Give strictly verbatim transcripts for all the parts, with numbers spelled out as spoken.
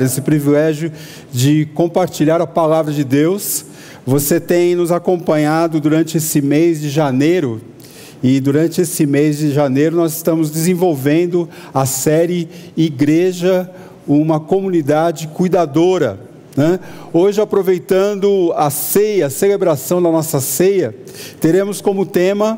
Esse privilégio de compartilhar a palavra de Deus. Você tem nos acompanhado durante esse mês de janeiro, e durante esse mês de janeiro nós estamos desenvolvendo a série Igreja, uma comunidade cuidadora, né? Hoje, aproveitando a ceia, a celebração da nossa ceia, teremos como tema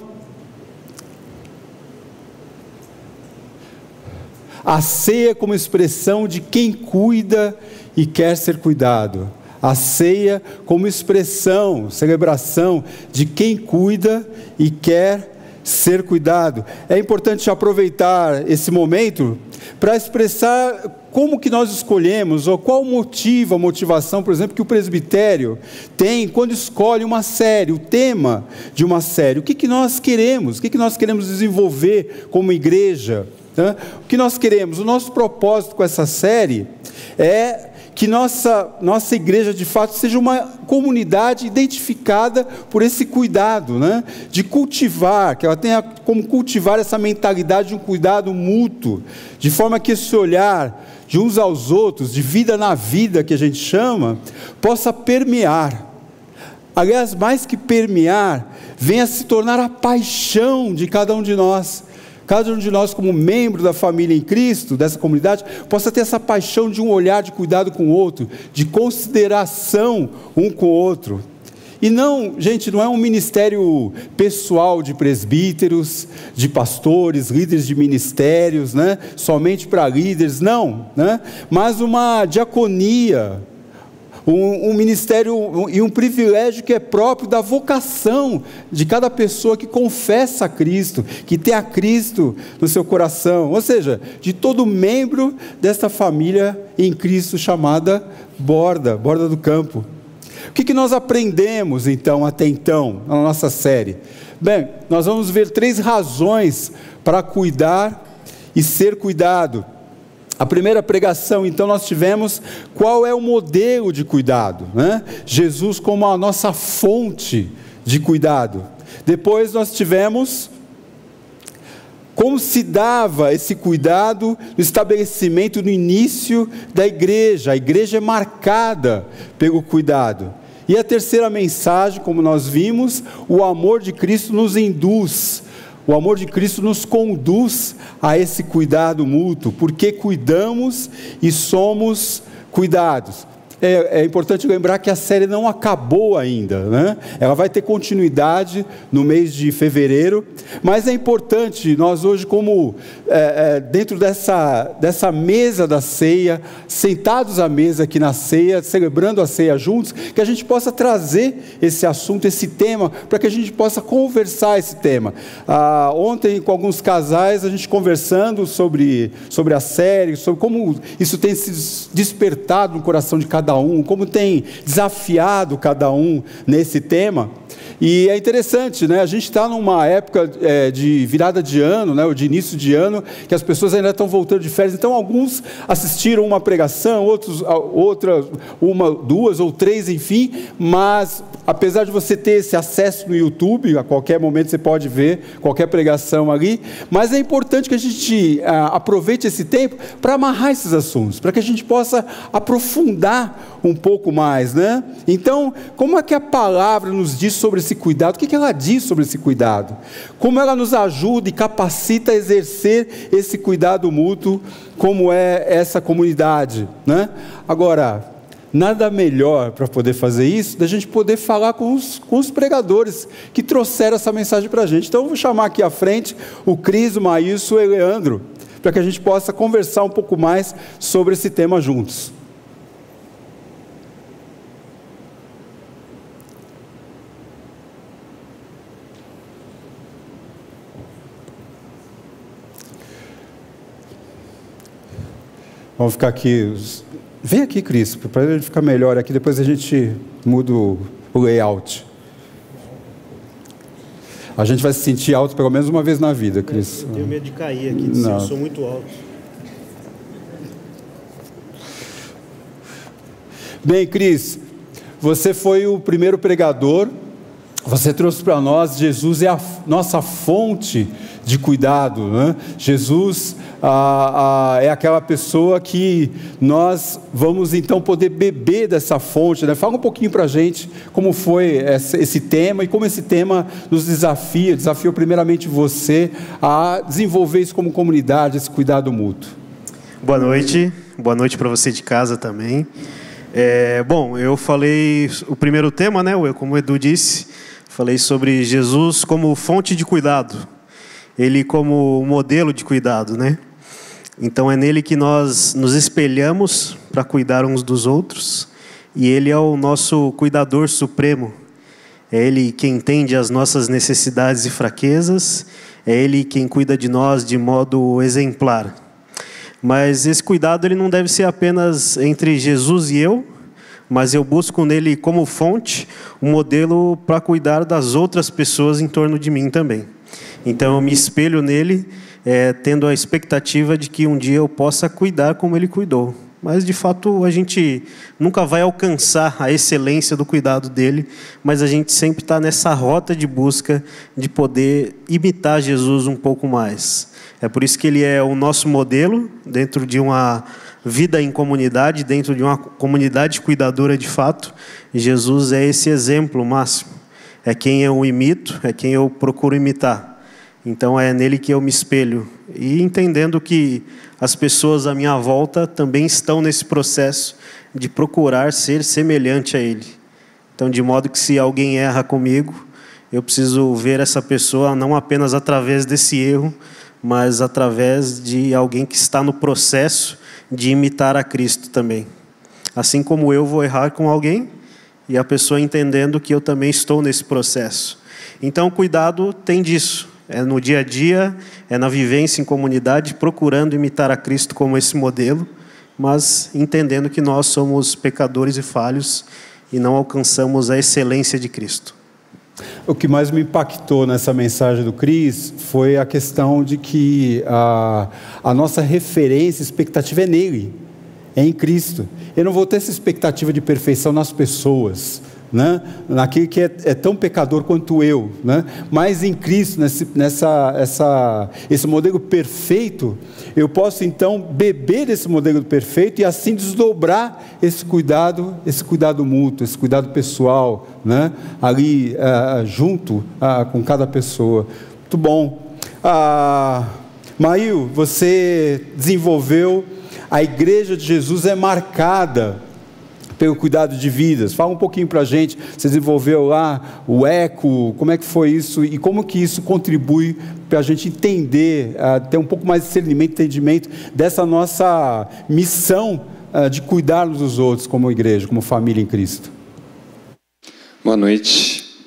a ceia como expressão de quem cuida e quer ser cuidado. A ceia como expressão, celebração de quem cuida e quer ser cuidado. É importante aproveitar esse momento para expressar como que nós escolhemos, ou qual o motivo, a motivação, por exemplo, que o presbitério tem quando escolhe uma série, o tema de uma série. O que que nós queremos? O que que nós queremos desenvolver como igreja? O que nós queremos? O nosso propósito com essa série é que nossa, nossa igreja de fato seja uma comunidade identificada por esse cuidado, né? De cultivar, que ela tenha como cultivar essa mentalidade de um cuidado mútuo, de forma que esse olhar de uns aos outros, de vida na vida que a gente chama, possa permear. Aliás, mais que permear, venha se tornar a paixão de cada um de nós. Cada um de nós, como membro da família em Cristo, dessa comunidade, possa ter essa paixão de um olhar de cuidado com o outro, de consideração um com o outro. E não, gente, não é um ministério pessoal de presbíteros, de pastores, líderes de ministérios, né? Somente para líderes, não, né? Mas uma diaconia, Um, um ministério um, e um privilégio que é próprio da vocação de cada pessoa que confessa a Cristo, que tem a Cristo no seu coração, ou seja, de todo membro desta família em Cristo chamada Borda, Borda do Campo. O que que nós aprendemos então até então na nossa série? Bem, nós vamos ver três razões para cuidar e ser cuidado. A primeira pregação, então, nós tivemos qual é o modelo de cuidado, né? Jesus como a nossa fonte de cuidado. Depois nós tivemos como se dava esse cuidado no estabelecimento, no início da igreja. A igreja é marcada pelo cuidado. E a terceira mensagem, como nós vimos, o amor de Cristo nos induz. O amor de Cristo nos conduz a esse cuidado mútuo, porque cuidamos e somos cuidados. É, é importante lembrar que a série não acabou ainda, né? Ela vai ter continuidade no mês de fevereiro, mas é importante nós hoje, como é, é, dentro dessa, dessa mesa da ceia, sentados à mesa aqui na ceia, celebrando a ceia juntos, que a gente possa trazer esse assunto, esse tema, para que a gente possa conversar esse tema. Ah, ontem, com alguns casais, a gente conversando sobre, sobre a série, sobre como isso tem se despertado no coração de cada um, como tem desafiado cada um nesse tema. E é interessante, né? A gente está numa época é, de virada de ano, né? Ou de início de ano, que as pessoas ainda estão voltando de férias, então alguns assistiram uma pregação, outros outra, uma, duas ou três, enfim, mas apesar de você ter esse acesso no YouTube, a qualquer momento você pode ver qualquer pregação ali, mas é importante que a gente a, aproveite esse tempo para amarrar esses assuntos, para que a gente possa aprofundar um pouco mais, né? Então, como é que a palavra nos diz sobre esse cuidado? O que ela diz sobre esse cuidado? Como ela nos ajuda e capacita a exercer esse cuidado mútuo, como é essa comunidade, né? Agora, nada melhor para poder fazer isso, da gente poder falar com os, com os pregadores que trouxeram essa mensagem para a gente. Então eu vou chamar aqui à frente o Cris, o Maílson e o Leandro, para que a gente possa conversar um pouco mais sobre esse tema juntos. Vamos ficar aqui. Vem aqui, Cris, para ele ficar melhor aqui, depois a gente muda o layout. A gente vai se sentir alto pelo menos uma vez na vida, Cris. Eu tenho medo de cair aqui, de eu sou muito alto. Bem, Cris, você foi o primeiro pregador você trouxe para nós, Jesus é a nossa fonte de cuidado, né? Jesus ah, ah, é aquela pessoa que nós vamos então poder beber dessa fonte, né? Fala um pouquinho para a gente como foi esse, esse tema e como esse tema nos desafia, desafia primeiramente você a desenvolver isso como comunidade, esse cuidado mútuo. Boa noite, boa noite para você de casa também. É, bom, eu falei o primeiro tema, né? Como o Edu disse, falei sobre Jesus como fonte de cuidado, ele como modelo de cuidado, né? Então é nele que nós nos espelhamos para cuidar uns dos outros, e ele é o nosso cuidador supremo, é ele quem entende as nossas necessidades e fraquezas, é ele quem cuida de nós de modo exemplar. Mas esse cuidado ele não deve ser apenas entre Jesus e eu, mas eu busco nele como fonte um modelo para cuidar das outras pessoas em torno de mim também. Então eu me espelho nele, é, tendo a expectativa de que um dia eu possa cuidar como ele cuidou. Mas de fato a gente nunca vai alcançar a excelência do cuidado dele, mas a gente sempre está nessa rota de busca de poder imitar Jesus um pouco mais. É por isso que ele é o nosso modelo dentro de uma vida em comunidade, dentro de uma comunidade cuidadora de fato. Jesus é esse exemplo máximo, é quem eu imito, é quem eu procuro imitar. Então é nele que eu me espelho. E entendendo que as pessoas à minha volta também estão nesse processo de procurar ser semelhante a ele. Então de modo que se alguém erra comigo, eu preciso ver essa pessoa não apenas através desse erro, mas através de alguém que está no processo de imitar a Cristo também. Assim como eu vou errar com alguém, e a pessoa entendendo que eu também estou nesse processo. Então, cuidado tem disso. É no dia a dia, é na vivência em comunidade, procurando imitar a Cristo como esse modelo, mas entendendo que nós somos pecadores e falhos e não alcançamos a excelência de Cristo. O que mais me impactou nessa mensagem do Cris foi a questão de que a, a nossa referência, expectativa é nele, é em Cristo. Eu não vou ter essa expectativa de perfeição nas pessoas, né? Naquele que é, é tão pecador quanto eu, né? Mas em Cristo, nesse, nessa, essa, esse modelo perfeito, eu posso então beber desse modelo perfeito e assim desdobrar esse cuidado, esse cuidado mútuo, esse cuidado pessoal, né? Ali ah, junto ah, com cada pessoa. Muito bom. Ah, Maíl, você desenvolveu a Igreja de Jesus é marcada pelo cuidado de vidas. Fala um pouquinho para a gente, você desenvolveu lá o eco, como é que foi isso e como que isso contribui para a gente entender, uh, ter um pouco mais de discernimento, entendimento dessa nossa missão uh, de cuidarmos dos outros como igreja, como família em Cristo. Boa noite.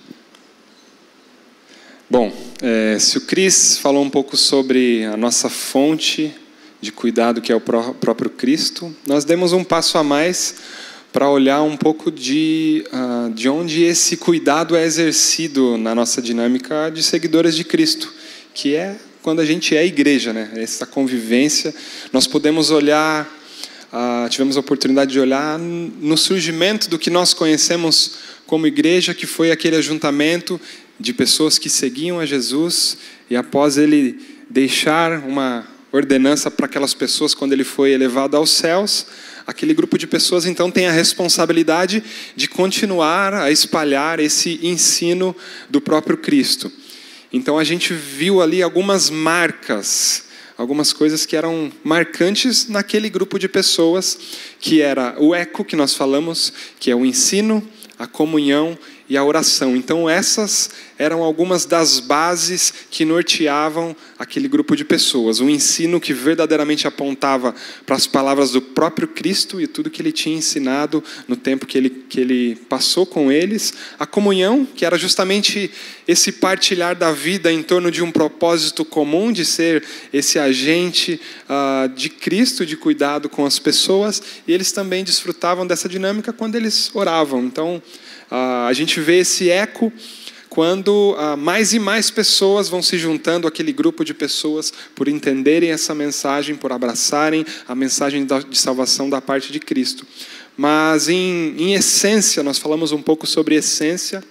Bom, é, se o Cris falou um pouco sobre a nossa fonte de cuidado que é o pró- próprio Cristo, nós demos um passo a mais para olhar um pouco de, uh, de onde esse cuidado é exercido na nossa dinâmica de seguidores de Cristo, que é quando a gente é igreja, né? Essa convivência. Nós podemos olhar, uh, tivemos a oportunidade de olhar no surgimento do que nós conhecemos como igreja, que foi aquele ajuntamento de pessoas que seguiam a Jesus, e após ele deixar uma ordenança para aquelas pessoas quando ele foi elevado aos céus, aquele grupo de pessoas, então, tem a responsabilidade de continuar a espalhar esse ensino do próprio Cristo. Então, a gente viu ali algumas marcas, algumas coisas que eram marcantes naquele grupo de pessoas, que era o eco que nós falamos, que é o ensino, a comunhão e a oração. Então, essas eram algumas das bases que norteavam aquele grupo de pessoas. Um ensino que verdadeiramente apontava para as palavras do próprio Cristo e tudo que ele tinha ensinado no tempo que ele, que ele passou com eles. A comunhão, que era justamente esse partilhar da vida em torno de um propósito comum, de ser esse agente ah, de Cristo, de cuidado com as pessoas. E eles também desfrutavam dessa dinâmica quando eles oravam. Então, ah, a gente vê esse eco quando ah, mais e mais pessoas vão se juntando àquele grupo de pessoas por entenderem essa mensagem, por abraçarem a mensagem da, de salvação da parte de Cristo. Mas, em, em essência, nós falamos um pouco sobre essência,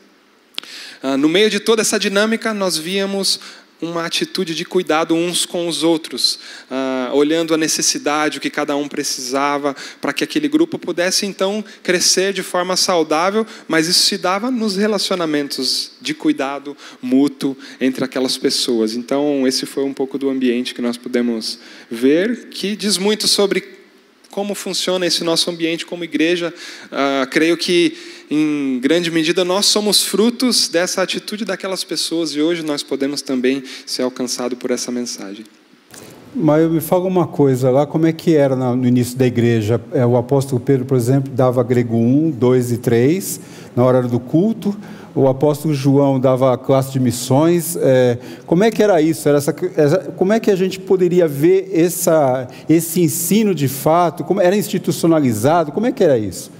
Ah, no meio de toda essa dinâmica, nós víamos uma atitude de cuidado uns com os outros, ah, olhando a necessidade, o que cada um precisava, para que aquele grupo pudesse, então, crescer de forma saudável, mas isso se dava nos relacionamentos de cuidado mútuo entre aquelas pessoas. Então, esse foi um pouco do ambiente que nós pudemos ver, que diz muito sobre como funciona esse nosso ambiente como igreja. Ah, creio que, em grande medida, nós somos frutos dessa atitude daquelas pessoas e hoje nós podemos também ser alcançados por essa mensagem. Mas me fala uma coisa, lá como é que era no início da igreja? O apóstolo Pedro, por exemplo, dava grego um, dois e três na hora do culto. O apóstolo João dava a classe de missões. É, como é que era isso? Era essa, essa, como é que a gente poderia ver essa, esse ensino de fato? Como, era institucionalizado? Como é que era isso?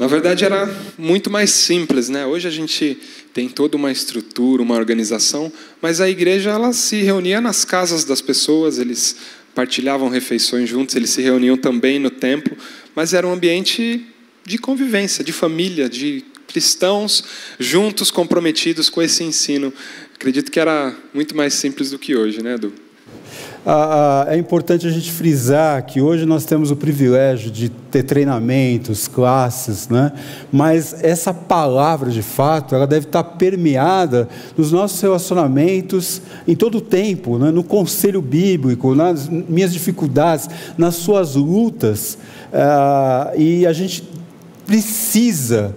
Na verdade, era muito mais simples, né? Hoje a gente tem toda uma estrutura, uma organização, mas a igreja ela se reunia nas casas das pessoas, eles partilhavam refeições juntos, eles se reuniam também no templo, mas era um ambiente de convivência, de família, de cristãos juntos, comprometidos com esse ensino. Acredito que era muito mais simples do que hoje, né, Edu? Ah, é importante a gente frisar que hoje nós temos o privilégio de ter treinamentos, classes, né? Mas essa palavra, de fato, ela deve estar permeada nos nossos relacionamentos em todo o tempo, né? No conselho bíblico, nas minhas dificuldades, nas suas lutas. Ah, e a gente precisa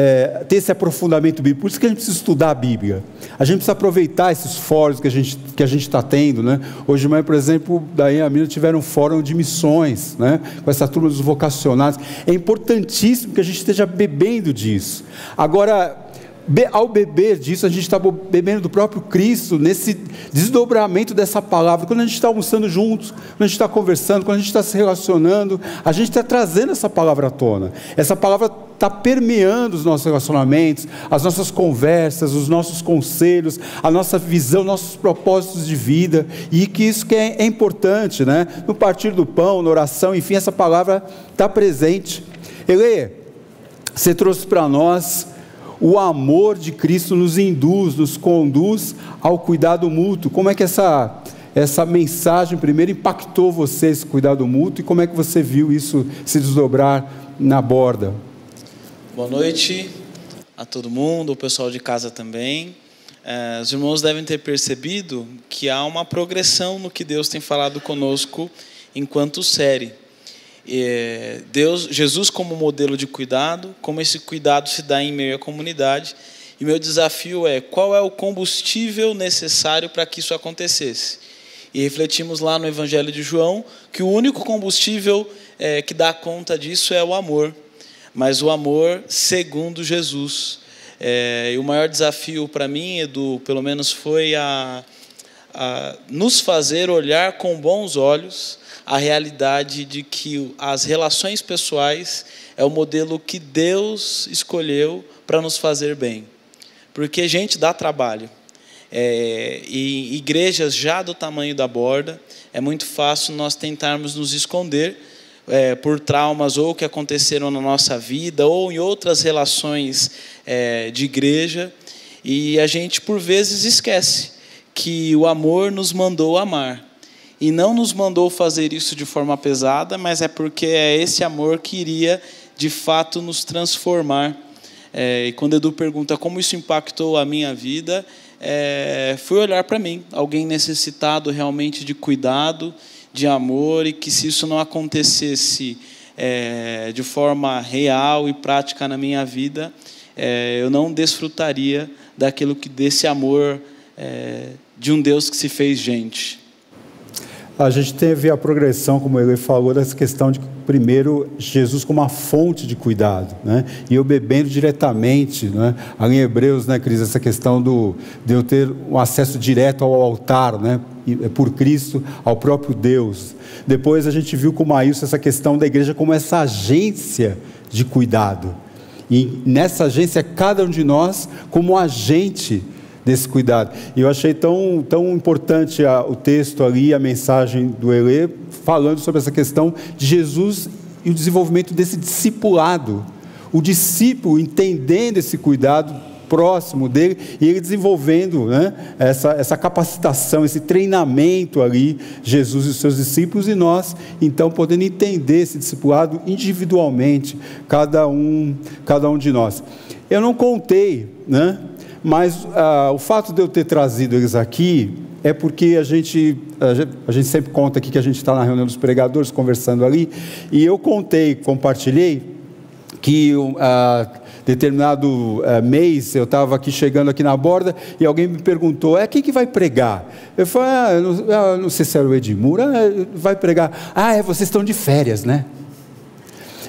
É, ter esse aprofundamento bíblico. Por isso que a gente precisa estudar a Bíblia. A gente precisa aproveitar esses fóruns que a gente que a gente está tendo, né? Hoje de manhã, por exemplo, daí a Mina tiveram um fórum de missões, né? Com essa turma dos vocacionados. É importantíssimo que a gente esteja bebendo disso. Agora, ao beber disso, a gente está bebendo do próprio Cristo, nesse desdobramento dessa palavra. Quando a gente está almoçando juntos, quando a gente está conversando, quando a gente está se relacionando, a gente está trazendo essa palavra à tona. Essa palavra está permeando os nossos relacionamentos, as nossas conversas, os nossos conselhos, a nossa visão, nossos propósitos de vida, e que isso que é, é importante, né? No partir do pão, na oração, enfim, essa palavra está presente. Elê, você trouxe para nós o amor de Cristo nos induz, nos conduz ao cuidado mútuo. Como é que essa, essa mensagem primeiro impactou você, esse cuidado mútuo, e como é que você viu isso se desdobrar na borda? Boa noite a todo mundo, o pessoal de casa também. É, os irmãos devem ter percebido que há uma progressão no que Deus tem falado conosco enquanto série. É, Deus, Jesus como modelo de cuidado, como esse cuidado se dá em meio à comunidade. E meu desafio é, qual é o combustível necessário para que isso acontecesse? E refletimos lá no Evangelho de João que o único combustível é, que dá conta disso é o amor. Mas o amor segundo Jesus. É, e o maior desafio para mim, Edu, pelo menos foi a, a nos fazer olhar com bons olhos a realidade de que as relações pessoais é o modelo que Deus escolheu para nos fazer bem. Porque, gente, dá trabalho. É, e igrejas já do tamanho da borda, é muito fácil nós tentarmos nos esconder É, por traumas ou que aconteceram na nossa vida ou em outras relações é, de igreja, e a gente por vezes esquece que o amor nos mandou amar e não nos mandou fazer isso de forma pesada, mas é porque é esse amor que iria de fato nos transformar. É, e quando Edu pergunta como isso impactou a minha vida, é, fui olhar para mim, alguém necessitado realmente de cuidado, de amor, e que se isso não acontecesse é, de forma real e prática na minha vida, é, eu não desfrutaria daquilo que, desse amor é, de um Deus que se fez gente. A gente teve a progressão, como ele falou, dessa questão de, primeiro, Jesus como uma fonte de cuidado, né? E eu bebendo diretamente, né? Ali em Hebreus, né, Cris, essa questão do, de eu ter um acesso direto ao altar, né? Por Cristo, ao próprio Deus. Depois a gente viu com o Maílson essa questão da igreja como essa agência de cuidado. E nessa agência, cada um de nós como agente desse cuidado. E eu achei tão, tão importante a, o texto ali, a mensagem do Elê, falando sobre essa questão de Jesus e o desenvolvimento desse discipulado. O discípulo entendendo esse cuidado próximo dele, e ele desenvolvendo, né, essa, essa capacitação, esse treinamento ali, Jesus e os seus discípulos, e nós então podendo entender esse discipulado individualmente, cada um, cada um de nós. Eu não contei, né, mas ah, o fato de eu ter trazido eles aqui é porque a gente, a gente, a gente sempre conta aqui que a gente está na reunião dos pregadores, conversando ali, e eu contei, compartilhei, que ah, determinado ah, mês eu estava aqui chegando aqui na Borda e alguém me perguntou, é quem que vai pregar? Eu falei, ah, eu não, eu não sei se era o Edmura, vai pregar. Ah, é, vocês estão de férias, né?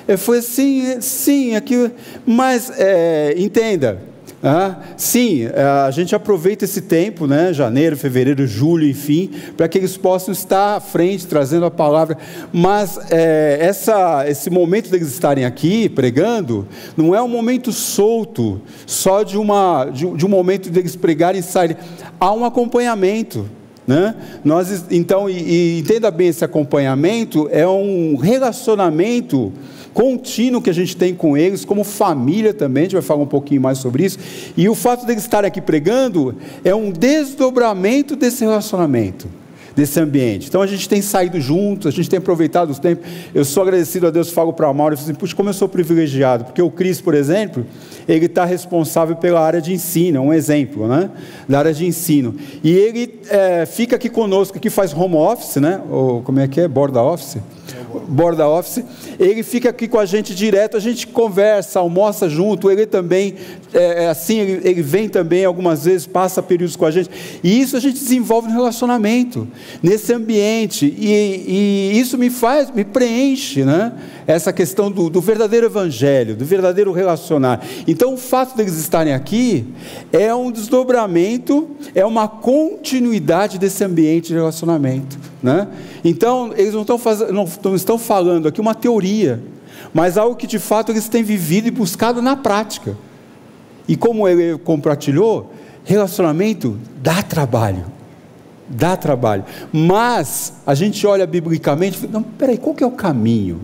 Eu falei, sim, sim, aqui, mas é, entenda, ah, sim, a gente aproveita esse tempo, né, janeiro, fevereiro, julho, enfim, para que eles possam estar à frente, trazendo a palavra, mas é, essa, esse momento deles estarem aqui, pregando, não é um momento solto, só de, uma, de, de um momento deles pregarem e saírem, há um acompanhamento, né? Nós, então, e, e entenda bem, esse acompanhamento é um relacionamento contínuo que a gente tem com eles, como família também, a gente vai falar um pouquinho mais sobre isso, e o fato deles estarem aqui pregando é um desdobramento desse relacionamento, desse ambiente. Então a gente tem saído juntos, a gente tem aproveitado os tempos. Eu sou agradecido a Deus, falo para a Mauri, assim, puxa, como eu sou privilegiado, porque o Cris, por exemplo, ele está responsável pela área de ensino, um exemplo, né, da área de ensino, e ele é, fica aqui conosco, aqui faz home office, né, ou como é que é, borda office? Borda Office, ele fica aqui com a gente direto, a gente conversa, almoça junto, ele também, é, assim, ele, ele vem também algumas vezes, passa períodos com a gente, e isso a gente desenvolve no relacionamento, nesse ambiente, e, e isso me faz, me preenche, né, essa questão do, do verdadeiro evangelho, do verdadeiro relacionar. Então o fato deles estarem aqui é um desdobramento, é uma continuidade desse ambiente de relacionamento, né? Então eles não estão fazendo, não, não estão falando aqui uma teoria, mas algo que de fato eles têm vivido e buscado na prática. E como ele compartilhou, relacionamento dá trabalho, dá trabalho, mas a gente olha biblicamente, não, peraí, qual que é o caminho?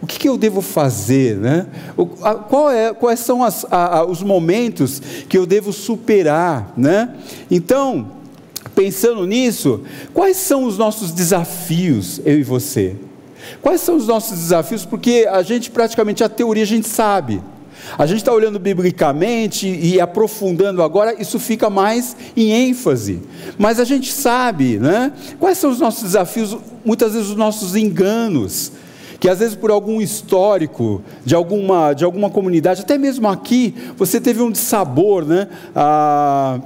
O que, que eu devo fazer, né? O, a, qual é, quais são as, a, a, os momentos que eu devo superar, né? Então, pensando nisso, quais são os nossos desafios, eu e você? Quais são os nossos desafios? Porque a gente praticamente, a teoria a gente sabe, a gente está olhando biblicamente e aprofundando agora, isso fica mais em ênfase, mas a gente sabe, né? Quais são os nossos desafios, muitas vezes os nossos enganos, que às vezes por algum histórico, de alguma, de alguma comunidade, até mesmo aqui, você teve um dissabor, né? Ah,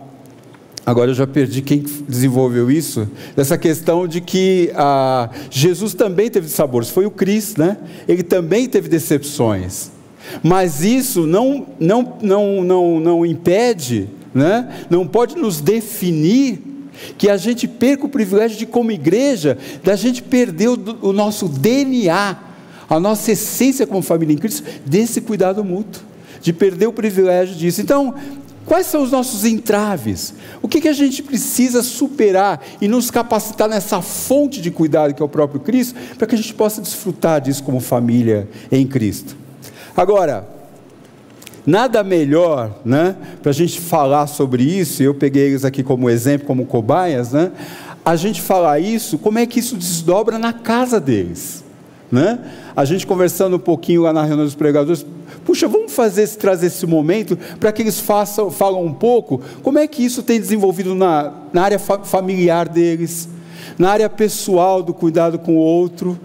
agora eu já perdi quem desenvolveu isso, dessa questão de que ah, Jesus também teve dissabores, foi o Cristo, né? Ele também teve decepções, mas isso não, não, não, não, não impede, né? Não pode nos definir, que a gente perca o privilégio de, como igreja, da gente perder o, o nosso D N A, a nossa essência como família em Cristo, desse cuidado mútuo, de perder o privilégio disso. Então, quais são os nossos entraves? O que, que a gente precisa superar e nos capacitar nessa fonte de cuidado que é o próprio Cristo, para que a gente possa desfrutar disso como família em Cristo? Agora, nada melhor, né, para a gente falar sobre isso, eu peguei eles aqui como exemplo, como cobaias, né, a gente falar isso, como é que isso desdobra na casa deles, né? A gente conversando um pouquinho lá na reunião dos pregadores, puxa, vamos fazer esse, trazer esse momento, para que eles façam, falam um pouco, como é que isso tem desenvolvido na, na área fa- familiar deles, na área pessoal do cuidado com o outro.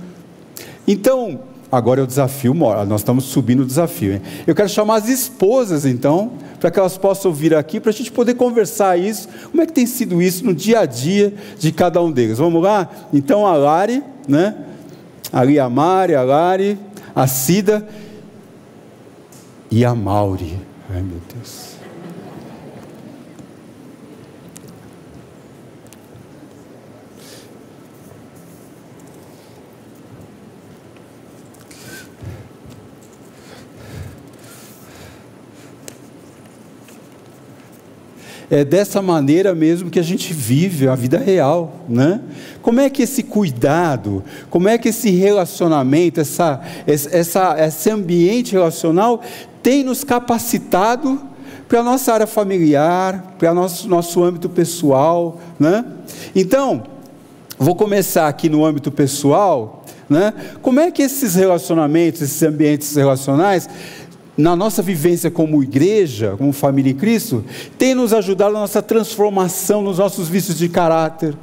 Então, agora é o desafio, nós estamos subindo o desafio, hein? Eu quero chamar as esposas então, para que elas possam vir aqui, para a gente poder conversar isso, como é que tem sido isso no dia a dia de cada um deles. Vamos lá? Então a Lari, né? Ali a Mari, a Lari, a Cida e a Mauri. Ai meu Deus. É dessa maneira mesmo que a gente vive a vida real, né? Como é que esse cuidado, como é que esse relacionamento, essa, essa, esse ambiente relacional tem nos capacitado para a nossa área familiar, para o nosso, nosso âmbito pessoal, né? Então, vou começar aqui no âmbito pessoal, né? Como é que esses relacionamentos, esses ambientes relacionais, na nossa vivência como igreja, como família em Cristo, tem nos ajudado na nossa transformação, nos nossos vícios de caráter,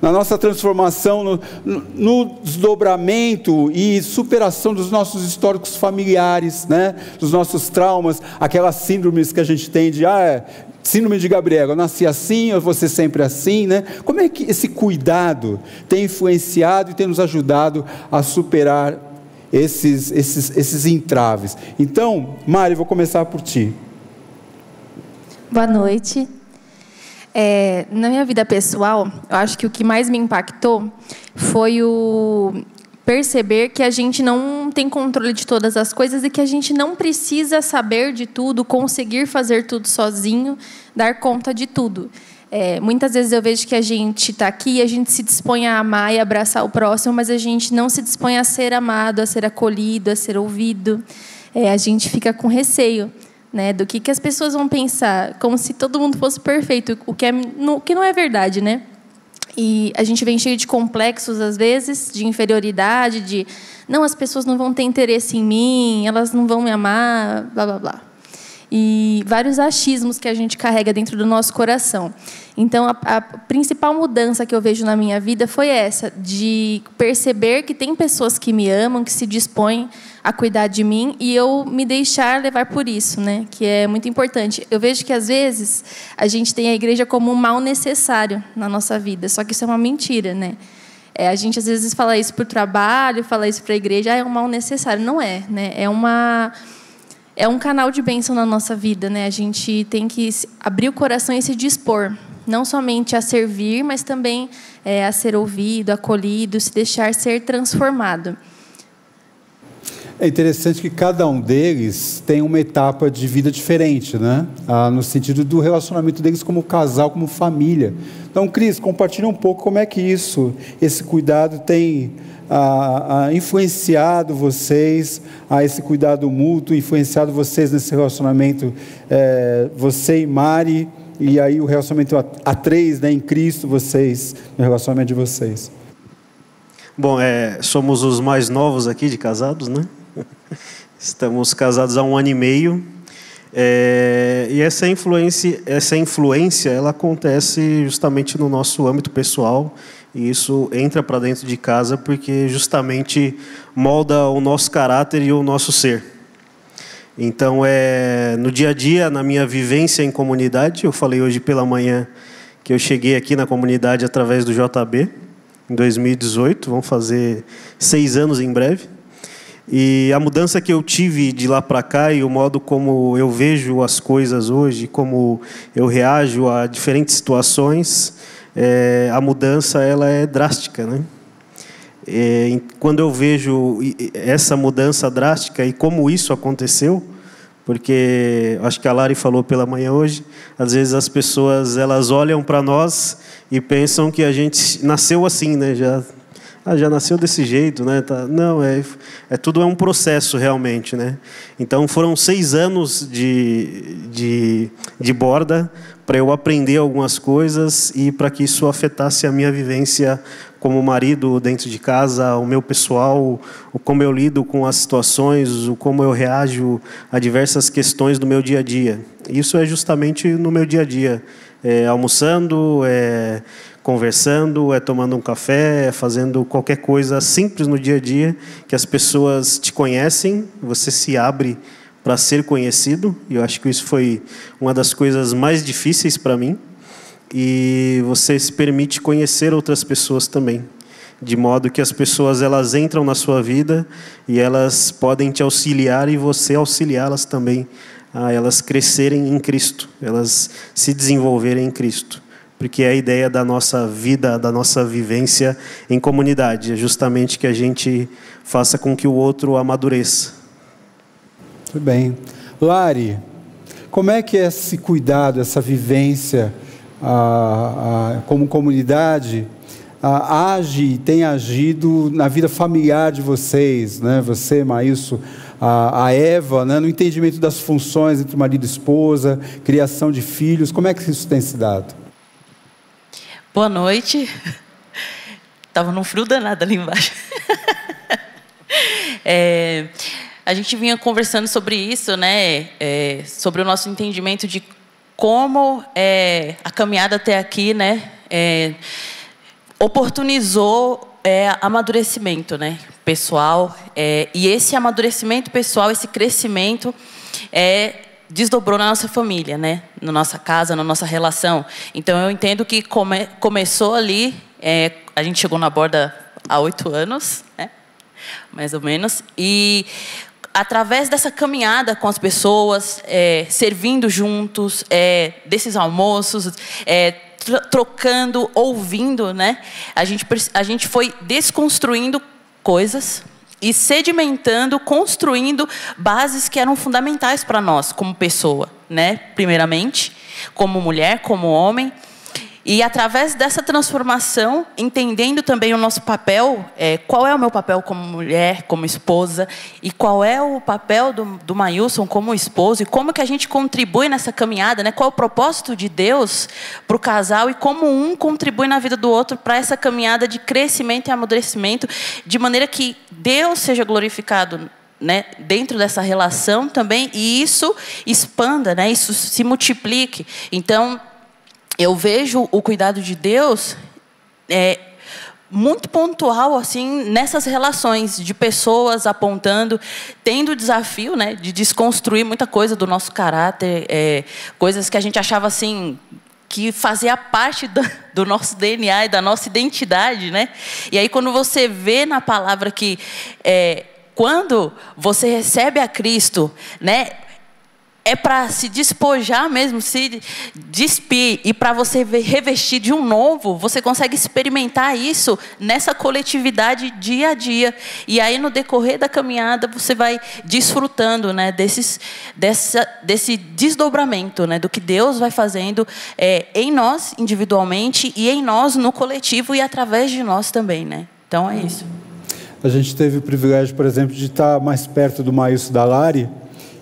na nossa transformação, no, no desdobramento e superação dos nossos históricos familiares, né? Dos nossos traumas, aquelas síndromes que a gente tem de, ah, é, síndrome de Gabriel, eu nasci assim, eu vou ser sempre assim, né? Como é que esse cuidado tem influenciado e tem nos ajudado a superar esses, esses, esses entraves? Então, Mari, vou começar por ti. Boa noite. É, na minha vida pessoal, eu acho que o que mais me impactou foi o perceber que a gente não tem controle de todas as coisas e que a gente não precisa saber de tudo, conseguir fazer tudo sozinho, dar conta de tudo. É, muitas vezes eu vejo que a gente está aqui e a gente se dispõe a amar e abraçar o próximo, mas a gente não se dispõe a ser amado, a ser acolhido, a ser ouvido. É, a gente fica com receio, né, do que, que as pessoas vão pensar, como se todo mundo fosse perfeito, o que, é, no, o que não é verdade, né? E a gente vem cheio de complexos, às vezes, de inferioridade, de, não, as pessoas não vão ter interesse em mim, elas não vão me amar, blá, blá, blá. E vários achismos que a gente carrega dentro do nosso coração. Então, a, a principal mudança que eu vejo na minha vida foi essa, de perceber que tem pessoas que me amam, que se dispõem a cuidar de mim, e eu me deixar levar por isso, né? Que é muito importante. Eu vejo que, às vezes, a gente tem a igreja como um mal necessário na nossa vida, só que isso é uma mentira, né? É, a gente, às vezes, fala isso para o trabalho, fala isso para a igreja, ah, é um mal necessário. Não é, né? É uma... É um canal de bênção na nossa vida, né? A gente tem que abrir o coração e se dispor, não somente a servir, mas também é, a ser ouvido, acolhido, se deixar ser transformado. É interessante que cada um deles tem uma etapa de vida diferente, né? Ah, no sentido do relacionamento deles como casal, como família. Então, Cris, compartilha um pouco como é que isso, esse cuidado tem... A, a influenciado vocês, a esse cuidado mútuo, influenciado vocês nesse relacionamento, é, você e Mari, e aí o relacionamento a, a três, né, em Cristo, vocês, no relacionamento de vocês. Bom, é, somos os mais novos aqui de casados, né? Estamos casados há um ano e meio, é, e essa influência, essa influência ela acontece justamente no nosso âmbito pessoal. E isso entra para dentro de casa porque justamente molda o nosso caráter e o nosso ser. Então, é, no dia a dia, na minha vivência em comunidade, eu falei hoje pela manhã que eu cheguei aqui na comunidade através do J B, em dois mil e dezoito, vão fazer seis anos em breve. E a mudança que eu tive de lá para cá e o modo como eu vejo as coisas hoje, como eu reajo a diferentes situações... É, a mudança ela é drástica, né? É, quando eu vejo essa mudança drástica e como isso aconteceu, porque acho que a Lari falou pela manhã hoje, às vezes as pessoas elas olham para nós e pensam que a gente nasceu assim, né? Já, ah, já nasceu desse jeito, né? Tá, não, é, é tudo é um processo realmente, né? Então foram seis anos de, de, de borda para eu aprender algumas coisas e para que isso afetasse a minha vivência como marido dentro de casa, o meu pessoal, o como eu lido com as situações, o como eu reajo a diversas questões do meu dia a dia. Isso é justamente no meu dia a dia, é, almoçando, é, conversando, é tomando um café, é fazendo qualquer coisa simples no dia a dia, que as pessoas te conhecem, você se abre para ser conhecido, e eu acho que isso foi uma das coisas mais difíceis para mim, e você se permite conhecer outras pessoas também, de modo que as pessoas elas entram na sua vida e elas podem te auxiliar e você auxiliá-las também a elas crescerem em Cristo, elas se desenvolverem em Cristo, porque é a ideia da nossa vida, da nossa vivência em comunidade, é justamente que a gente faça com que o outro amadureça. Muito bem. Lari, como é que esse cuidado, essa vivência a, a, como comunidade a, age e tem agido na vida familiar de vocês, né? Você, Maílson, a, a Eva, né, no entendimento das funções entre marido e esposa, criação de filhos, como é que isso tem se dado? Boa noite. Estava num frio danado ali embaixo. é, a gente vinha conversando sobre isso, né? É, sobre o nosso entendimento de como é, a caminhada até aqui, né? É, oportunizou é, amadurecimento, né, pessoal. É, e esse amadurecimento pessoal, esse crescimento, é, desdobrou na nossa família, né, na nossa casa, na nossa relação. Então, eu entendo que come, começou ali, é, a gente chegou na Borda há oito anos, né, mais ou menos, e através dessa caminhada com as pessoas, é, servindo juntos, é, desses almoços, é, trocando, ouvindo, né? A gente, a gente foi desconstruindo coisas e sedimentando, construindo bases que eram fundamentais para nós, como pessoa, né? Primeiramente, como mulher, como homem. E através dessa transformação, entendendo também o nosso papel, é, qual é o meu papel como mulher, como esposa, e qual é o papel do, do Maílson como esposo, e como que a gente contribui nessa caminhada, né? Qual é o propósito de Deus para o casal, e como um contribui na vida do outro para essa caminhada de crescimento e amadurecimento, de maneira que Deus seja glorificado, né, dentro dessa relação também, e isso expanda, né, isso se multiplique. Então, eu vejo o cuidado de Deus é, muito pontual assim, nessas relações de pessoas apontando, tendo o desafio, né, de desconstruir muita coisa do nosso caráter, é, coisas que a gente achava assim, que fazia parte do, do nosso D N A e da nossa identidade, né? E aí, quando você vê na palavra que é, quando você recebe a Cristo, né, é para se despojar mesmo, se despir, e para você revestir de um novo, você consegue experimentar isso nessa coletividade dia a dia. E aí, no decorrer da caminhada, você vai desfrutando, né, desses, dessa, desse desdobramento, né, do que Deus vai fazendo é, em nós individualmente e em nós no coletivo e através de nós também, né? Então, é isso. A gente teve o privilégio, por exemplo, de estar mais perto do Maílson, da Lari,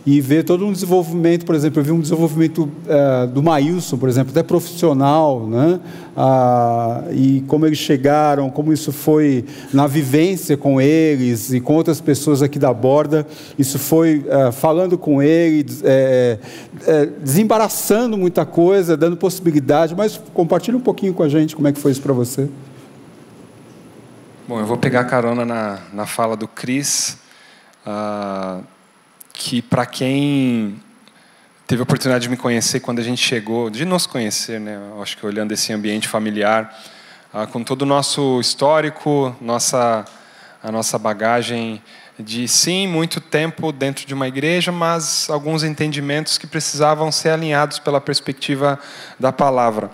e ver todo um desenvolvimento, por exemplo, eu vi um desenvolvimento uh, do Maílson, por exemplo, até profissional, né? Uh, e como eles chegaram, como isso foi na vivência com eles e com outras pessoas aqui da Borda, isso foi uh, falando com eles, é, é, desembaraçando muita coisa, dando possibilidade, mas compartilha um pouquinho com a gente como é que foi isso para você. Bom, eu vou pegar carona na, na fala do Cris, uh... que para quem teve a oportunidade de me conhecer quando a gente chegou, de nos conhecer, né? Acho que olhando esse ambiente familiar, ah, com todo o nosso histórico, nossa, a nossa bagagem de, sim, muito tempo dentro de uma igreja, mas alguns entendimentos que precisavam ser alinhados pela perspectiva da palavra.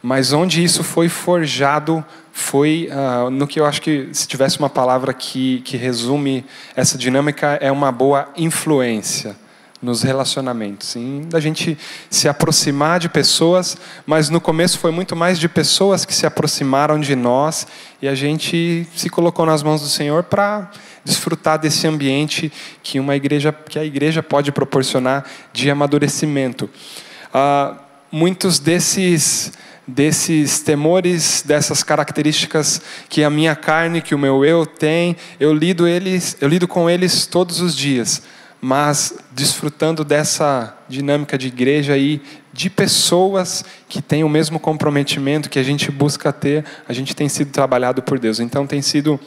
Mas onde isso foi forjado foi, uh, no que eu acho que, se tivesse uma palavra que, que resume essa dinâmica, é uma boa influência nos relacionamentos. E da gente se aproximar de pessoas, mas no começo foi muito mais de pessoas que se aproximaram de nós e a gente se colocou nas mãos do Senhor para desfrutar desse ambiente que, uma igreja, que a igreja pode proporcionar de amadurecimento. Uh, muitos desses... desses temores, dessas características que a minha carne, que o meu eu tem, eu lido, eles, eu lido com eles todos os dias, mas desfrutando dessa dinâmica de igreja e de pessoas que têm o mesmo comprometimento que a gente busca ter, a gente tem sido trabalhado por Deus. Então, tem sido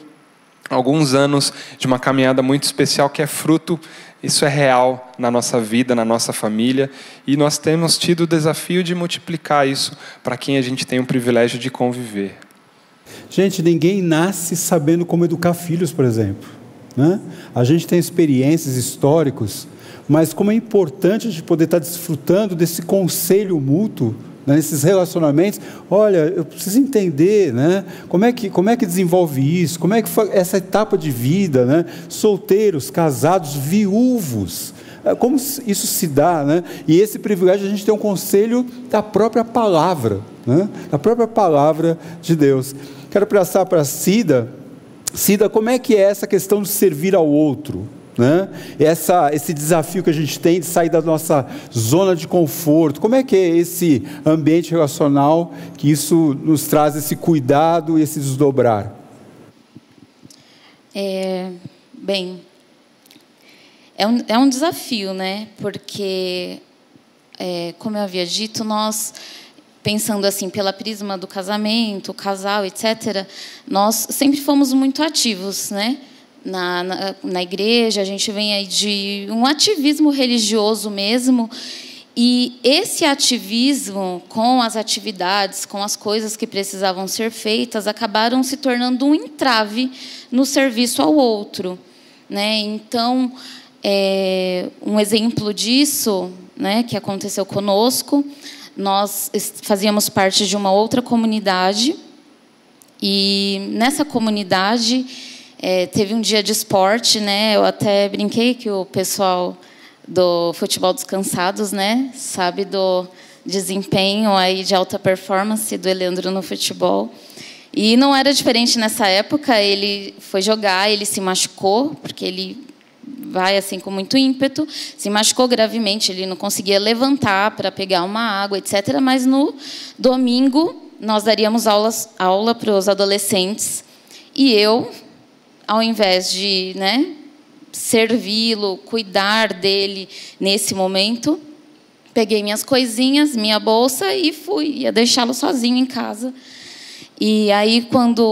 alguns anos de uma caminhada muito especial que é fruto. Isso é real na nossa vida, na nossa família, e nós temos tido o desafio de multiplicar isso para quem a gente tem o privilégio de conviver. Gente, ninguém nasce sabendo como educar filhos, por exemplo, né? A gente tem experiências, históricos, mas como é importante a gente poder estar desfrutando desse conselho mútuo, nesses relacionamentos. Olha, eu preciso entender, né? Como é que, como é que desenvolve isso, como é que foi essa etapa de vida, né? Solteiros, casados, viúvos, como isso se dá, né? E esse privilégio a gente tem um conselho da própria palavra, né? Da própria palavra de Deus. Quero passar para a Cida. Cida, como é que é essa questão de servir ao outro? né? Essa, esse desafio que a gente tem de sair da nossa zona de conforto, como é que é esse ambiente relacional que isso nos traz esse cuidado e esse desdobrar? É, bem, é um, é um desafio, né? Porque, é, como eu havia dito, nós... pensando assim, pela prisma do casamento, casal, etcétera, nós sempre fomos muito ativos, né? Na, na, na igreja, a gente vem aí de um ativismo religioso mesmo, e esse ativismo com as atividades, com as coisas que precisavam ser feitas, acabaram se tornando um entrave no serviço ao outro, né? Então, é, um exemplo disso, né, que aconteceu conosco. Nós fazíamos parte de uma outra comunidade e, nessa comunidade, é, teve um dia de esporte, né? Eu até brinquei que o pessoal do futebol dos cansados, né, sabe do desempenho aí de alta performance do Leandro no futebol. E não era diferente nessa época. Ele foi jogar, ele se machucou, porque ele... vai assim com muito ímpeto, se machucou gravemente, ele não conseguia levantar para pegar uma água, etcétera. Mas no domingo nós daríamos aulas, aula para os adolescentes, e eu, ao invés de, né, servi-lo, cuidar dele nesse momento, peguei minhas coisinhas, minha bolsa e fui, ia deixá-lo sozinho em casa. E aí, quando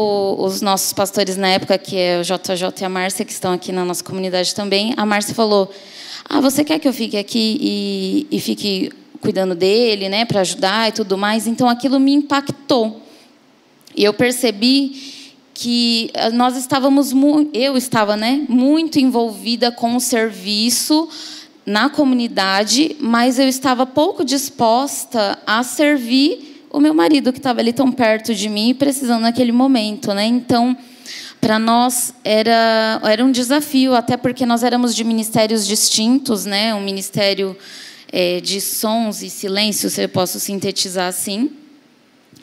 os nossos pastores na época, que é o J J e a Márcia, que estão aqui na nossa comunidade também, a Márcia falou: ah, você quer que eu fique aqui e, e fique cuidando dele, né, para ajudar e tudo mais? Então, aquilo me impactou. E eu percebi que nós estávamos, mu- eu estava, né, muito envolvida com o serviço na comunidade, mas eu estava pouco disposta a servir o meu marido, que estava ali tão perto de mim, precisando naquele momento, né? Então, para nós era, era um desafio, até porque nós éramos de ministérios distintos, né? Um ministério é, de sons e silêncios, se eu posso sintetizar assim.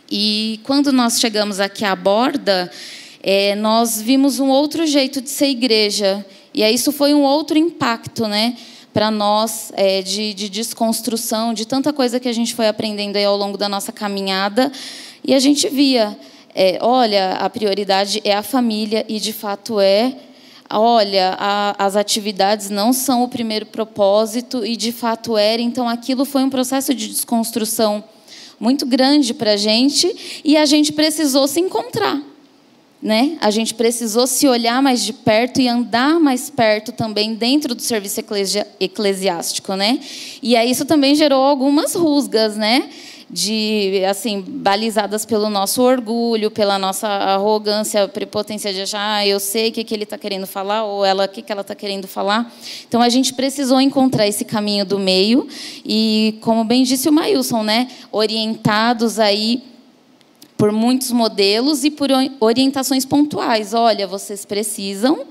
E quando nós chegamos aqui à Borda, é, nós vimos um outro jeito de ser igreja. E aí isso foi um outro impacto, né, para nós, é, de, de desconstrução, de tanta coisa que a gente foi aprendendo aí ao longo da nossa caminhada. E a gente via, é, olha, a prioridade é a família, e de fato é. Olha, a, as atividades não são o primeiro propósito, e de fato era. Então, aquilo foi um processo de desconstrução muito grande para a gente, e a gente precisou se encontrar, né? A gente precisou se olhar mais de perto e andar mais perto também dentro do serviço eclesi- eclesiástico, né? E aí isso também gerou algumas rusgas, né? De, assim, balizadas pelo nosso orgulho, pela nossa arrogância, prepotência de achar, ah, eu sei o que, que ele está querendo falar, ou ela, o que, que ela está querendo falar. Então, a gente precisou encontrar esse caminho do meio e, como bem disse o Maílson, né, orientados aí por muitos modelos e por orientações pontuais. Olha, vocês precisam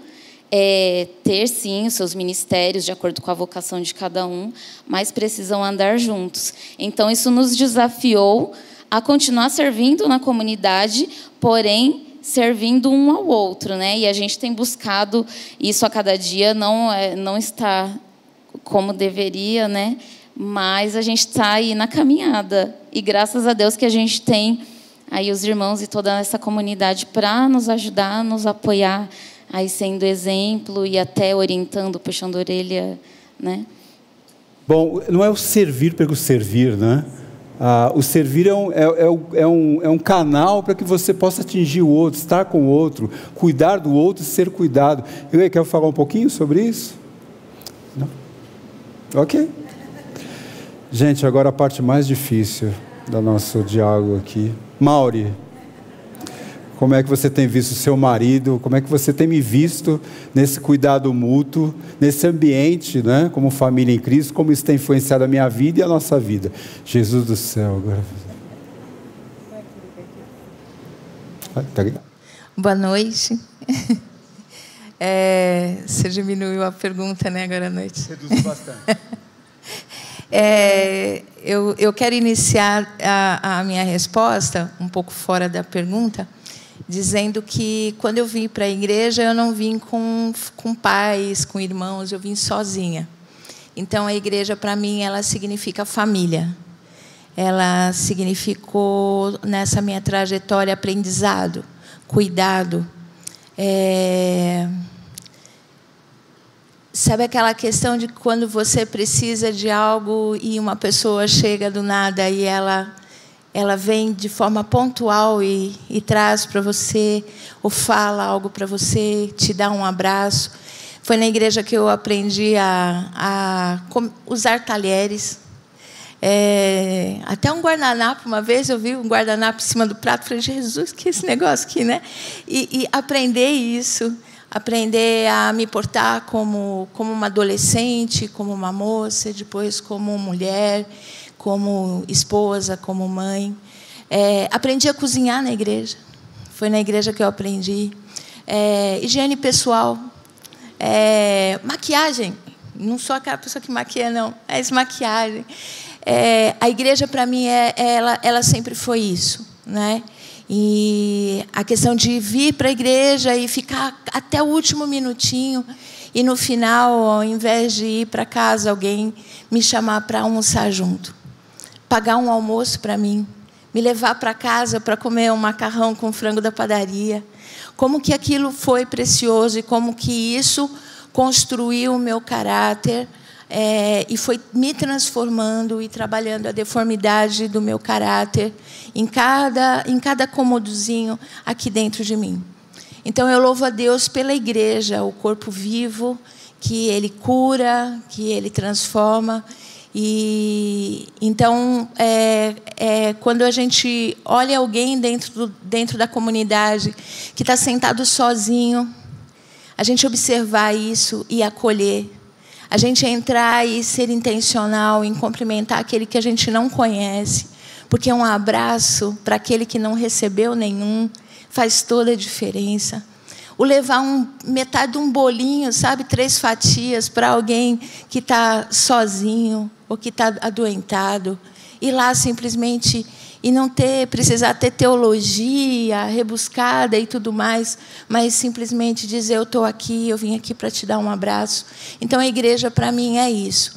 é, ter, sim, os seus ministérios de acordo com a vocação de cada um, mas precisam andar juntos. Então, isso nos desafiou a continuar servindo na comunidade, porém, servindo um ao outro, né? E a gente tem buscado isso a cada dia, não, é, não está como deveria, né? Mas a gente está aí na caminhada. E, graças a Deus, que a gente tem... aí os irmãos e toda essa comunidade para nos ajudar, nos apoiar, aí sendo exemplo e até orientando, puxando a orelha, né? Bom, não é o servir pelo servir, né? Ah, o servir é um, é, é um, é um canal para que você possa atingir o outro, estar com o outro, cuidar do outro e ser cuidado. Eu quero falar um pouquinho sobre isso? Não? Ok. Gente, agora a parte mais difícil do nosso diálogo aqui. Mauri, como é que você tem visto o seu marido? Como é que você tem me visto nesse cuidado mútuo, nesse ambiente, né, como família em Cristo? Como isso tem influenciado a minha vida e a nossa vida? Jesus do céu, agora. Boa noite. É, você diminuiu a pergunta, né, agora à noite? Reduziu bastante. É, eu, eu quero iniciar a, a minha resposta um pouco fora da pergunta dizendo que, quando eu vim para a igreja, eu não vim com, com pais, com irmãos, eu vim sozinha. Então, a igreja, para mim, ela significa família. Ela significou, nessa minha trajetória, aprendizado, cuidado. É... Sabe aquela questão de quando você precisa de algo e uma pessoa chega do nada e ela, ela vem de forma pontual e, e traz para você, ou fala algo para você, te dá um abraço. Foi na igreja que eu aprendi a, a usar talheres. É, até um guardanapo, uma vez eu vi um guardanapo em cima do prato, falei, Jesus, que é esse negócio aqui, né? E, e aprender isso, aprender a me portar como, como uma adolescente, como uma moça, depois como mulher, como esposa, como mãe. É, aprendi a cozinhar na igreja, foi na igreja que eu aprendi. É, higiene pessoal, é, maquiagem, não sou aquela pessoa que maquia, não, mas maquiagem. É, a igreja, para mim, é, ela, ela sempre foi isso, né? E a questão de vir para a igreja e ficar até o último minutinho, e no final, ao invés de ir para casa, alguém me chamar para almoçar junto, pagar um almoço para mim, me levar para casa para comer um macarrão com frango da padaria. Como que aquilo foi precioso e como que isso construiu o meu caráter. É, e foi me transformando e trabalhando a deformidade do meu caráter em cada, em cada cômodozinho aqui dentro de mim. Então, eu louvo a Deus pela igreja, o corpo vivo, que Ele cura, que Ele transforma. E, então, é, é, quando a gente olha alguém dentro, do, dentro da comunidade que está sentado sozinho, a gente observar isso e acolher. A gente entrar e ser intencional em cumprimentar aquele que a gente não conhece, porque um abraço para aquele que não recebeu nenhum faz toda a diferença. O levar um, metade de um bolinho, sabe, três fatias para alguém que está sozinho ou que está adoentado, ir lá simplesmente e não ter, precisar ter teologia rebuscada e tudo mais, mas simplesmente dizer, eu estou aqui, eu vim aqui para te dar um abraço. Então, a igreja, para mim, é isso.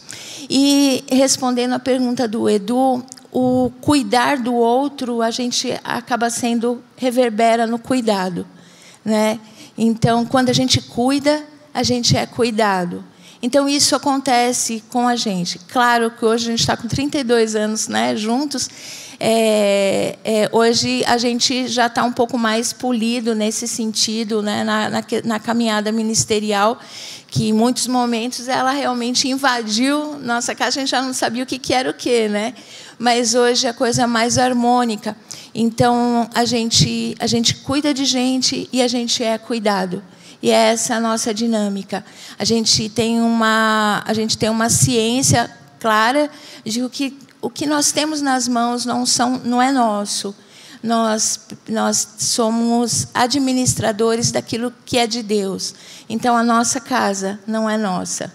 E, respondendo a pergunta do Edu, o cuidar do outro, a gente acaba sendo, reverbera no cuidado, né? Então, quando a gente cuida, a gente é cuidado. Então, isso acontece com a gente. Claro que hoje a gente está com trinta e dois anos, né, juntos. É, é, hoje a gente já está um pouco mais polido nesse sentido, né, na, na, na caminhada ministerial, que em muitos momentos ela realmente invadiu nossa casa, a gente já não sabia o que, que era o quê, né? Mas hoje a coisa é mais harmônica. Então, a gente, a gente cuida de gente e a gente é cuidado. E é essa a nossa dinâmica. A gente tem uma, a gente tem uma ciência clara de o que, o que nós temos nas mãos não, são, não é nosso. Nós, nós somos administradores daquilo que é de Deus. Então, a nossa casa não é nossa.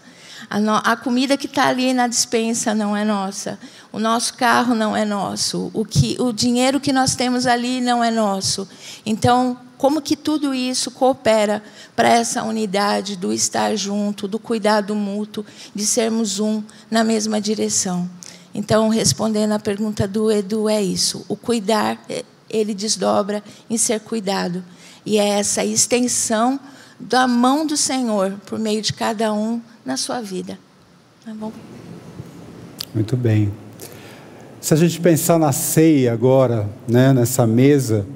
A, no, a comida que está ali na despensa não é nossa. O nosso carro não é nosso. O, que, o dinheiro que nós temos ali não é nosso. Então, como que tudo isso coopera para essa unidade do estar junto, do cuidado mútuo, de sermos um na mesma direção. Então, respondendo à pergunta do Edu, é isso. O cuidar, ele desdobra em ser cuidado. E é essa extensão da mão do Senhor, por meio de cada um, na sua vida. Tá bom? Muito bem. Se a gente pensar na ceia agora, né, nessa mesa,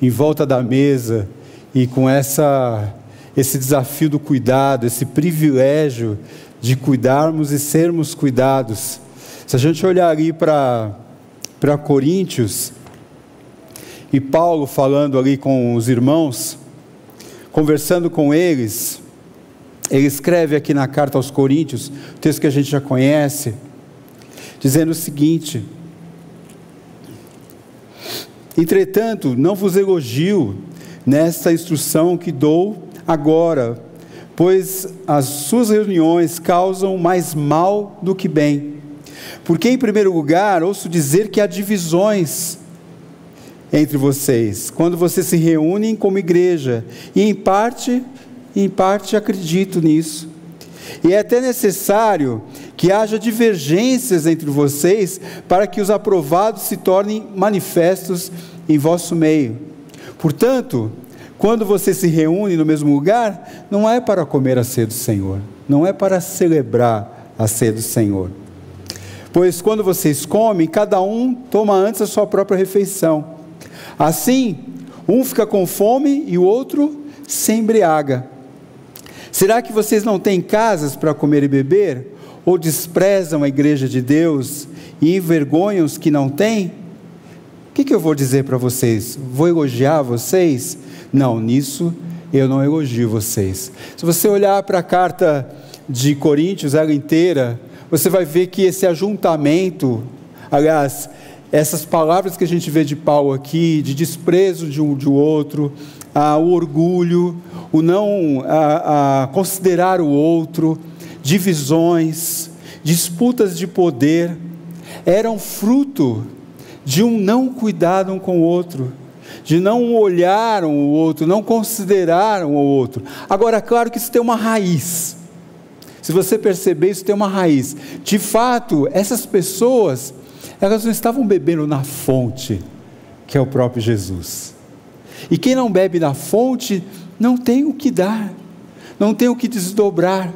em volta da mesa, e com essa, esse desafio do cuidado, esse privilégio de cuidarmos e sermos cuidados. Se a gente olhar ali para Coríntios, e Paulo falando ali com os irmãos, conversando com eles, ele escreve aqui na carta aos Coríntios, o texto que a gente já conhece, dizendo o seguinte: entretanto, não vos elogio nesta instrução que dou agora, pois as suas reuniões causam mais mal do que bem. Porque, em primeiro lugar, ouço dizer que há divisões entre vocês, quando vocês se reúnem como igreja, e em parte, em parte acredito nisso, e é até necessário que haja divergências entre vocês, para que os aprovados se tornem manifestos em vosso meio. Portanto, quando vocês se reúnem no mesmo lugar, não é para comer a ceia do Senhor, não é para celebrar a ceia do Senhor, pois quando vocês comem, cada um toma antes a sua própria refeição. Assim, um fica com fome e o outro se embriaga. Será que vocês não têm casas para comer e beber? Ou desprezam a igreja de Deus e envergonham os que não têm? O que, que eu vou dizer para vocês? Vou elogiar vocês? Não, nisso eu não elogio vocês. Se você olhar para a carta de Coríntios, ela inteira, você vai ver que esse ajuntamento, aliás, essas palavras que a gente vê de Paulo aqui, de desprezo de um de outro, ah, o orgulho, o não ah, ah, considerar o outro, divisões, disputas de poder, eram fruto de um não cuidar um com o outro, de não olhar um o outro, não considerar um o outro. Agora, claro que isso tem uma raiz, se você perceber, isso tem uma raiz. De fato, essas pessoas, elas não estavam bebendo na fonte, que é o próprio Jesus. E quem não bebe na fonte, não tem o que dar, não tem o que desdobrar.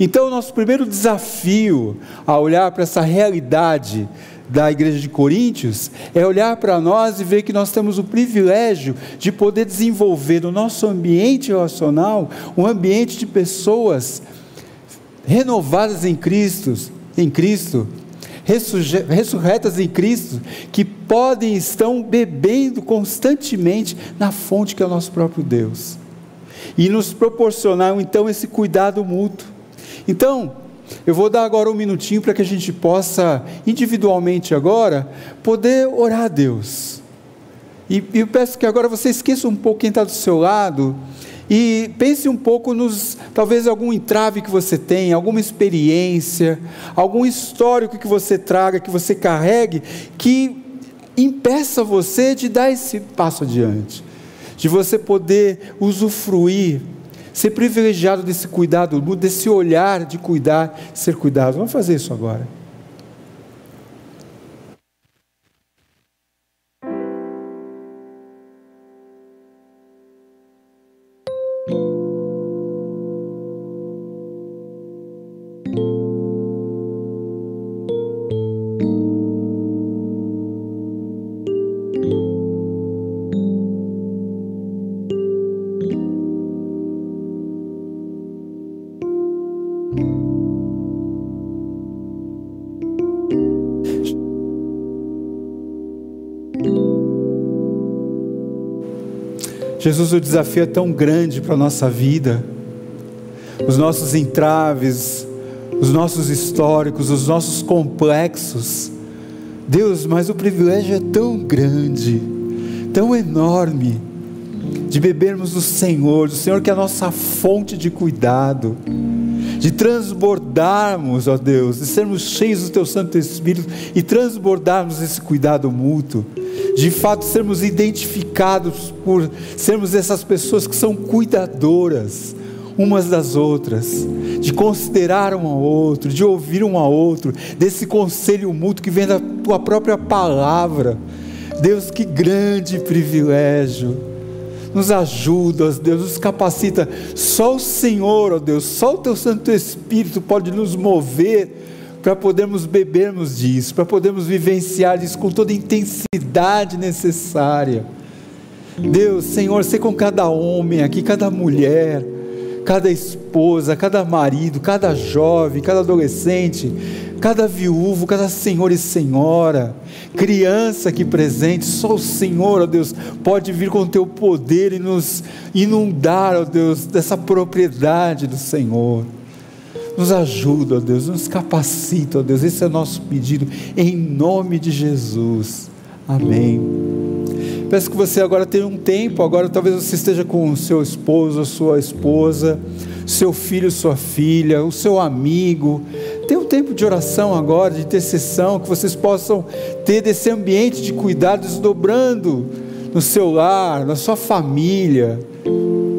Então, o nosso primeiro desafio a olhar para essa realidade da igreja de Coríntios, é olhar para nós e ver que nós temos o privilégio de poder desenvolver no nosso ambiente relacional, um ambiente de pessoas renovadas em Cristo, em Cristo, ressurretas em Cristo, que podem e estão bebendo constantemente na fonte que é o nosso próprio Deus, e nos proporcionar então esse cuidado mútuo. Então, eu vou dar agora um minutinho para que a gente possa, individualmente agora, poder orar a Deus, e, e eu peço que agora você esqueça um pouco quem está do seu lado, e pense um pouco nos, talvez algum entrave que você tem, alguma experiência, algum histórico que você traga, que você carregue, que impeça você de dar esse passo adiante, de você poder usufruir, ser privilegiado desse cuidado, desse olhar de cuidar, ser cuidado. Vamos fazer isso agora. Jesus, o desafio é tão grande para a nossa vida, os nossos entraves, os nossos históricos, os nossos complexos, Deus, mas o privilégio é tão grande, tão enorme, de bebermos do Senhor, do Senhor que é a nossa fonte de cuidado, de transbordarmos, ó Deus, de sermos cheios do Teu Santo Espírito, e transbordarmos esse cuidado mútuo, de fato sermos identificados por sermos essas pessoas que são cuidadoras umas das outras, de considerar um ao outro, de ouvir um ao outro, desse conselho mútuo que vem da Tua própria palavra. Deus, que grande privilégio, nos ajuda, Deus, nos capacita, só o Senhor, ó Deus, só o Teu Santo Espírito pode nos mover, para podermos bebermos disso, para podermos vivenciar isso com toda a intensidade necessária. Deus, Senhor, ser com cada homem aqui, cada mulher, cada esposa, cada marido, cada jovem, cada adolescente, cada viúvo, cada senhor e senhora, criança aqui presente, só o Senhor, ó Deus, pode vir com o Teu poder e nos inundar, ó Deus, dessa propriedade do Senhor. Nos ajuda, ó Deus, nos capacita, ó Deus, esse é o nosso pedido, em nome de Jesus, amém. Peço que você agora tenha um tempo, agora talvez você esteja com o seu esposo, a sua esposa, seu filho, sua filha, o seu amigo, tenha um tempo tempo de oração agora, de intercessão, que vocês possam ter desse ambiente de cuidado desdobrando no seu lar, na sua família.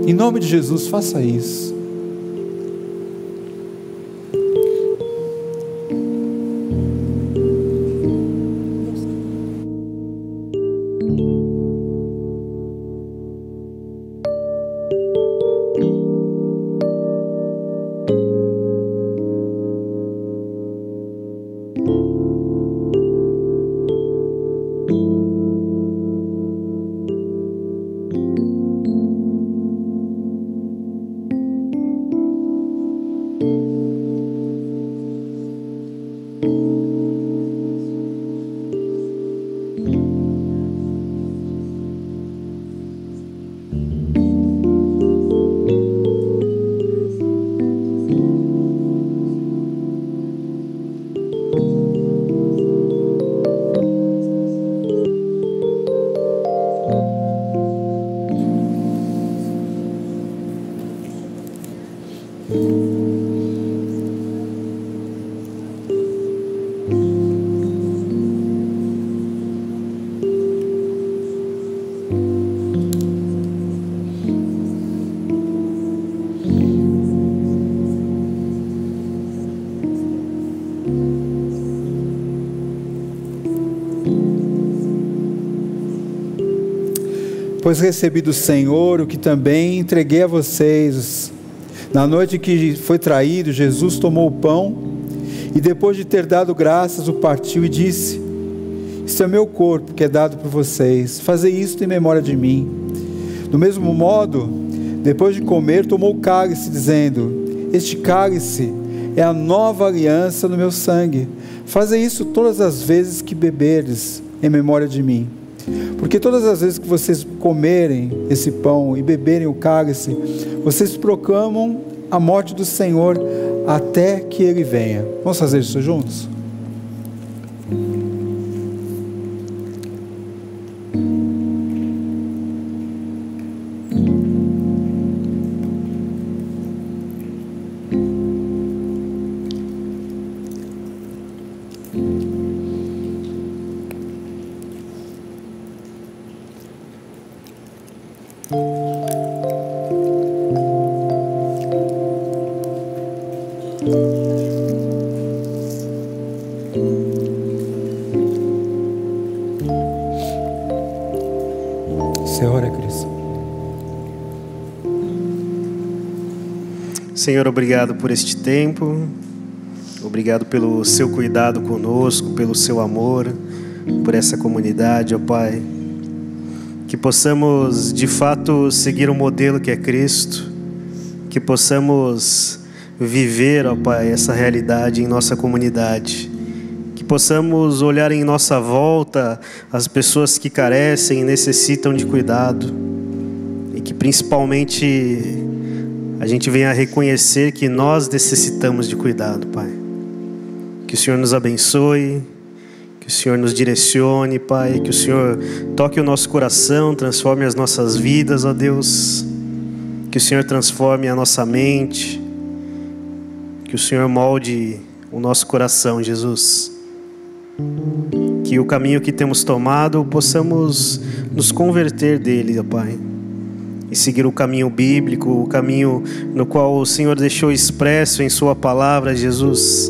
Em nome de Jesus, faça isso. Pois recebi do Senhor o que também entreguei a vocês. Na noite que foi traído, Jesus tomou o pão e, depois de ter dado graças, o partiu e disse: "Isto é meu corpo que é dado por vocês. Fazei isto em memória de mim." Do mesmo modo, depois de comer, tomou o cálice, dizendo: "Este cálice é a nova aliança no meu sangue. Fazei isso todas as vezes que beberdes em memória de mim. Porque todas as vezes que vocês comerem esse pão e beberem o cálice, vocês proclamam a morte do Senhor até que Ele venha." Vamos fazer isso juntos? Senhor, obrigado por este tempo, obrigado pelo seu cuidado conosco, pelo seu amor, por essa comunidade, ó Pai. Que possamos, de fato, seguir o modelo que é Cristo, que possamos viver, ó Pai, essa realidade em nossa comunidade. Que possamos olhar em nossa volta as pessoas que carecem e necessitam de cuidado e que, principalmente, a gente vem a reconhecer que nós necessitamos de cuidado, Pai. Que o Senhor nos abençoe, que o Senhor nos direcione, Pai. Que o Senhor toque o nosso coração, transforme as nossas vidas, ó Deus. Que o Senhor transforme a nossa mente. Que o Senhor molde o nosso coração, Jesus. Que o caminho que temos tomado, possamos nos converter dele, ó Pai. E seguir o caminho bíblico, o caminho no qual o Senhor deixou expresso em Sua palavra, Jesus.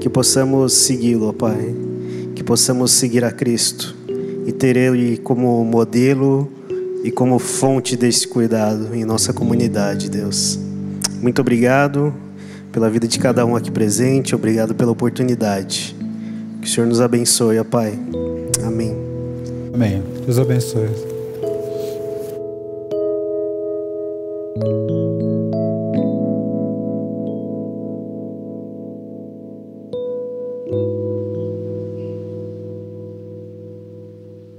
Que possamos segui-lo, ó Pai. Que possamos seguir a Cristo e ter Ele como modelo e como fonte desse cuidado em nossa comunidade, Deus. Muito obrigado pela vida de cada um aqui presente. Obrigado pela oportunidade. Que o Senhor nos abençoe, ó Pai. Amém. Amém. Deus abençoe. Thank you.